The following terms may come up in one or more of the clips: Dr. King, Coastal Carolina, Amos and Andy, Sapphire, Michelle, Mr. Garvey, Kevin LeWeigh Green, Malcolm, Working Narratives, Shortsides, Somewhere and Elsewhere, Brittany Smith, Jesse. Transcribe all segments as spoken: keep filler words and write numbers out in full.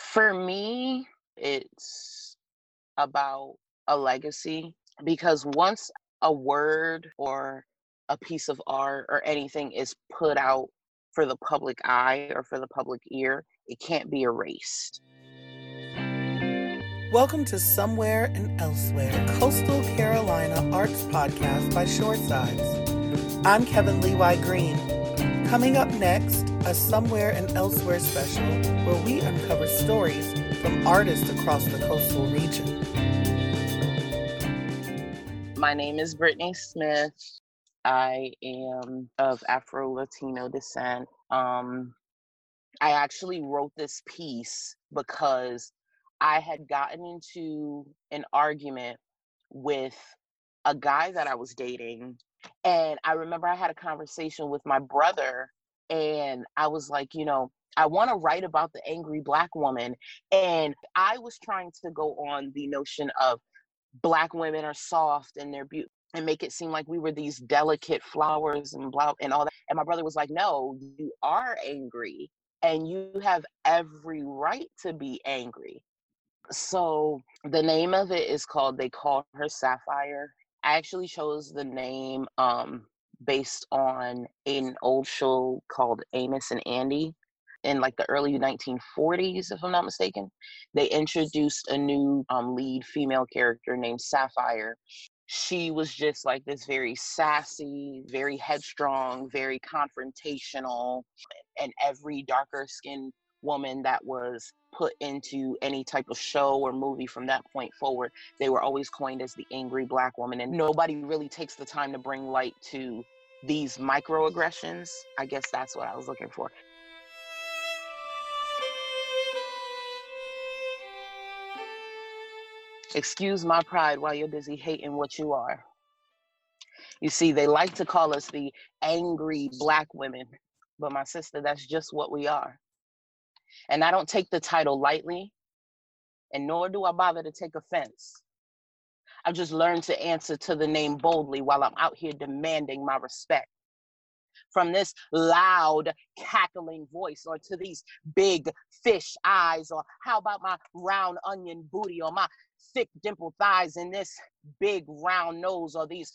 For me, it's about a legacy, because once a word or a piece of art or anything is put out for the public eye or for the public ear, it can't be erased. Welcome to Somewhere and Elsewhere, Coastal Carolina Arts Podcast by Shortsides. I'm Kevin LeWeigh Green. Coming up next, a Somewhere and Elsewhere special where we uncover stories from artists across the coastal region. My name is Brittany Smith. I am of Afro-Latino descent. Um, I actually wrote this piece because I had gotten into an argument with a guy that I was dating. And I remember I had a conversation with my brother, and I was like, you know, I want to write about the angry Black woman. And I was trying to go on the notion of Black women are soft and they're beautiful, and make it seem like we were these delicate flowers and blah and all that. And my brother was like, no, you are angry and you have every right to be angry. So the name of it is called They Call Her Sapphire. I actually chose the name um, based on an old show called Amos and Andy in like the early nineteen forties, if I'm not mistaken. They introduced a new um, lead female character named Sapphire. She was just like this very sassy, very headstrong, very confrontational, and every darker skinned woman that was put into any type of show or movie from that point forward, they were always coined as the angry Black woman, and nobody really takes the time to bring light to these microaggressions. I guess that's what I was looking for. Excuse my pride while you're busy hating what you are. You see, they like to call us the angry Black women, but my sister, that's just what we are. And I don't take the title lightly, and nor do I bother to take offense. I've just learned to answer to the name boldly while I'm out here demanding my respect. From this loud, cackling voice, or to these big fish eyes, or how about my round onion booty, or my thick dimpled thighs and this big round nose, or these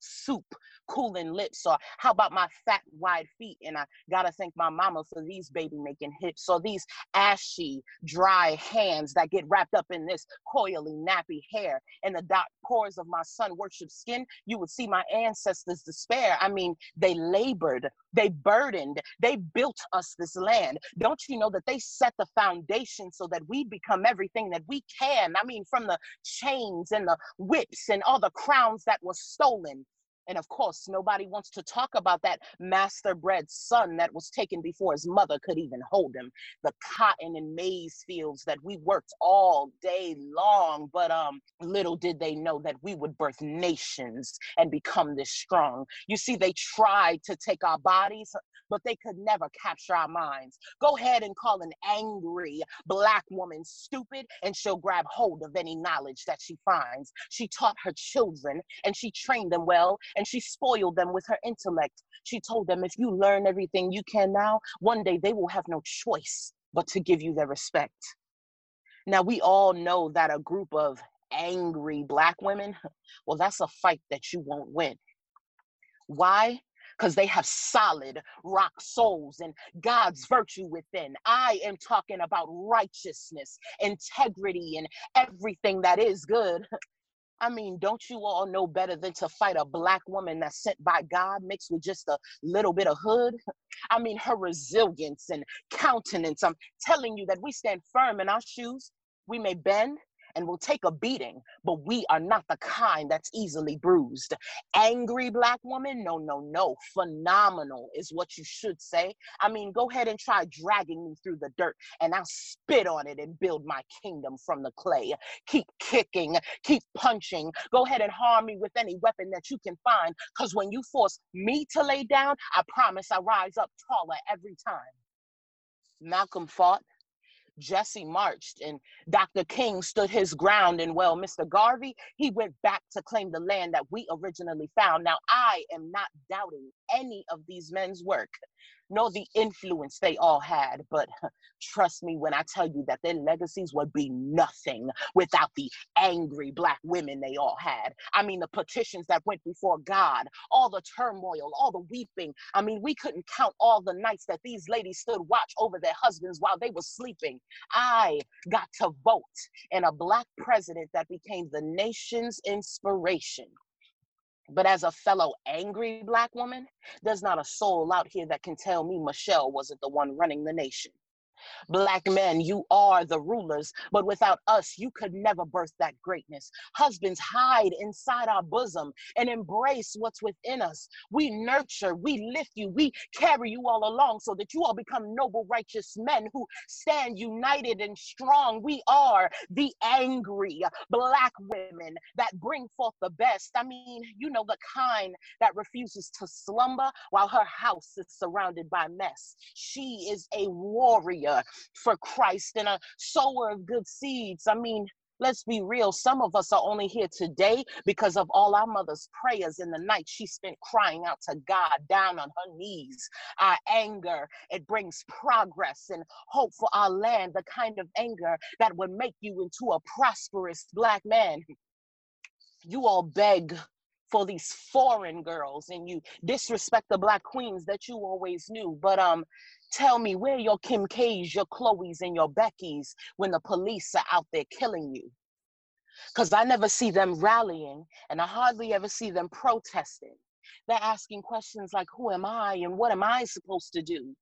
soup cooling lips, or how about my fat wide feet, and I gotta thank my mama for these baby making hips, or these ashy dry hands that get wrapped up in this coily nappy hair, and the dark pores of my sun worship skin, you would see my ancestors despair. I mean, they labored, they burdened, they built us this land. Don't you know that they set the foundation so that we become everything that we can? I mean, from the chains and the whips and all the crowns that were stolen. And of course, nobody wants to talk about that master-bred son that was taken before his mother could even hold him. The cotton and maize fields that we worked all day long, but um, little did they know that we would birth nations and become this strong. You see, they tried to take our bodies, but they could never capture our minds. Go ahead and call an angry Black woman stupid, and she'll grab hold of any knowledge that she finds. She taught her children, and she trained them well, and she spoiled them with her intellect. She told them, if you learn everything you can now, one day they will have no choice but to give you their respect. Now, we all know that a group of angry Black women, well, that's a fight that you won't win. Why? Because they have solid rock souls and God's virtue within. I am talking about righteousness, integrity, and everything that is good. I mean, don't you all know better than to fight a Black woman that's sent by God mixed with just a little bit of hood? I mean, her resilience and countenance. I'm telling you that we stand firm in our shoes. We may bend and we'll take a beating, but we are not the kind that's easily bruised. Angry Black woman? No, no, no. Phenomenal is what you should say. I mean, go ahead and try dragging me through the dirt, and I'll spit on it and build my kingdom from the clay. Keep kicking, keep punching. Go ahead and harm me with any weapon that you can find, because when you force me to lay down, I promise I rise up taller every time. Malcolm fought. Jesse marched, and Doctor King stood his ground, and well, Mister Garvey, he went back to claim the land that we originally found. Now, I am not doubting any of these men's work. nor the influence they all had. But trust me when I tell you that their legacies would be nothing without the angry Black women they all had. I mean, the petitions that went before God, all the turmoil, all the weeping. I mean, we couldn't count all the nights that these ladies stood watch over their husbands while they were sleeping. I got to vote in a Black president that became the nation's inspiration. But as a fellow angry Black woman, there's not a soul out here that can tell me Michelle wasn't the one running the nation. Black men, you are the rulers, but without us, you could never birth that greatness. Husbands, hide inside our bosom and embrace what's within us. We nurture, we lift you, we carry you all along so that you all become noble, righteous men who stand united and strong. We are the angry Black women that bring forth the best. I mean, you know, the kind that refuses to slumber while her house is surrounded by mess. She is a warrior for Christ and a sower of good seeds. I mean, let's be real. Some of us are only here today because of all our mother's prayers in the night she spent crying out to God down on her knees. Our anger, it brings progress and hope for our land, the kind of anger that would make you into a prosperous Black man. You all beg for these foreign girls and you disrespect the Black queens that you always knew. But um, tell me, where are your Kim K's, your Chloe's, and your Becky's when the police are out there killing you? Because I never see them rallying and I hardly ever see them protesting. They're asking questions like, who am I and what am I supposed to do?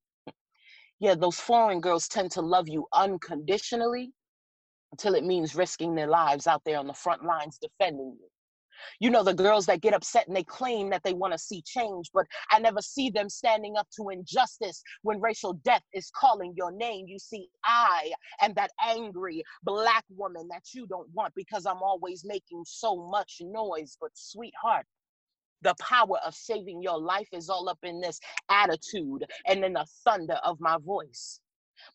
Yeah, those foreign girls tend to love you unconditionally until it means risking their lives out there on the front lines defending you. You know, the girls that get upset and they claim that they want to see change, but I never see them standing up to injustice when racial death is calling your name. You see, I am that angry Black woman that you don't want because I'm always making so much noise. But sweetheart, the power of saving your life is all up in this attitude and in the thunder of my voice.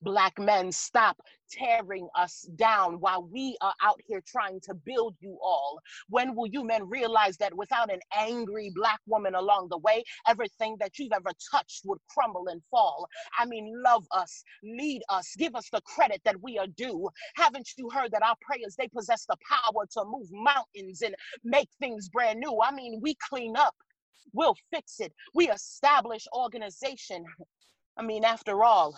Black men, stop tearing us down while we are out here trying to build you all. When will you men realize that without an angry Black woman along the way, everything that you've ever touched would crumble and fall? I mean, love us, lead us, give us the credit that we are due. Haven't you heard that our prayers, they possess the power to move mountains and make things brand new? I mean, we clean up, we'll fix it, we establish organization. I mean, after all,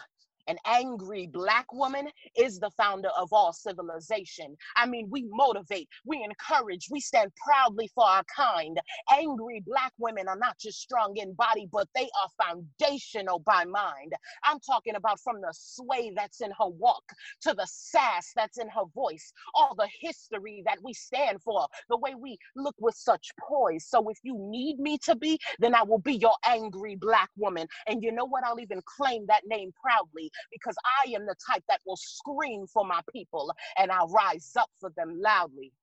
an angry Black woman is the founder of all civilization. I mean, we motivate, we encourage, we stand proudly for our kind. Angry Black women are not just strong in body, but they are foundational by mind. I'm talking about from the sway that's in her walk to the sass that's in her voice, all the history that we stand for, the way we look with such poise. So if you need me to be, then I will be your angry Black woman. And you know what? I'll even claim that name proudly, because I am the type that will scream for my people and I'll rise up for them loudly.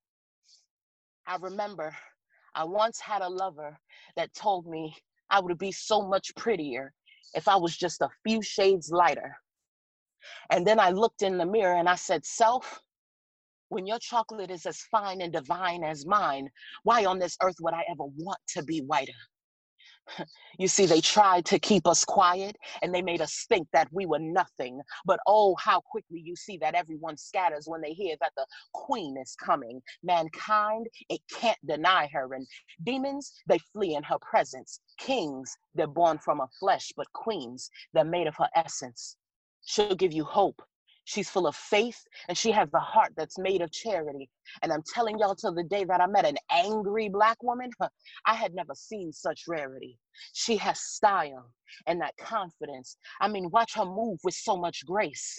I remember I once had a lover that told me I would be so much prettier if I was just a few shades lighter. And then I looked in the mirror and I said, self, when your chocolate is as fine and divine as mine, why on this earth would I ever want to be whiter? You see, they tried to keep us quiet and they made us think that we were nothing. But oh, how quickly you see that everyone scatters when they hear that the queen is coming. Mankind, it can't deny her. And demons, they flee in her presence. Kings, they're born from her flesh, but queens, they're made of her essence. She'll give you hope. She's full of faith, and she has the heart that's made of charity. And I'm telling y'all, till the day that I met an angry Black woman, I had never seen such rarity. She has style and that confidence. I mean, watch her move with so much grace.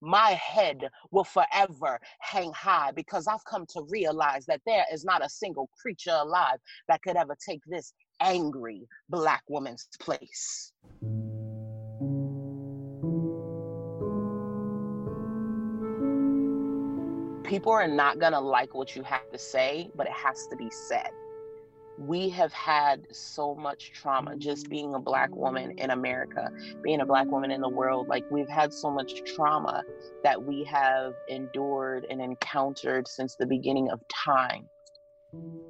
My head will forever hang high because I've come to realize that there is not a single creature alive that could ever take this angry Black woman's place. People are not gonna like what you have to say, but it has to be said. We have had so much trauma just being a Black woman in America, being a Black woman in the world. Like, we've had so much trauma that we have endured and encountered since the beginning of time.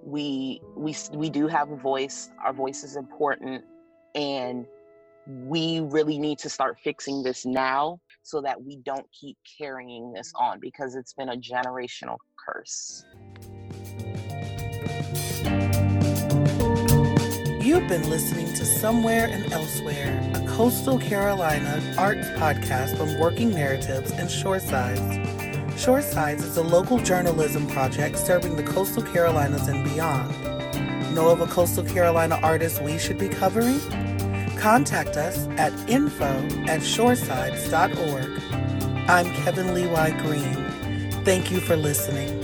We we we do have a voice. Our voice is important, and we really need to start fixing this now so that we don't keep carrying this on, because it's been a generational curse. You've been listening to Somewhere and Elsewhere, a Coastal Carolina arts podcast from Working Narratives and Shortsides. Shortsides is a local journalism project serving the Coastal Carolinas and beyond. Know of a Coastal Carolina artist we should be covering? Contact us at info at shortsides dot org. I'm Kevin LeWeigh Green. Thank you for listening.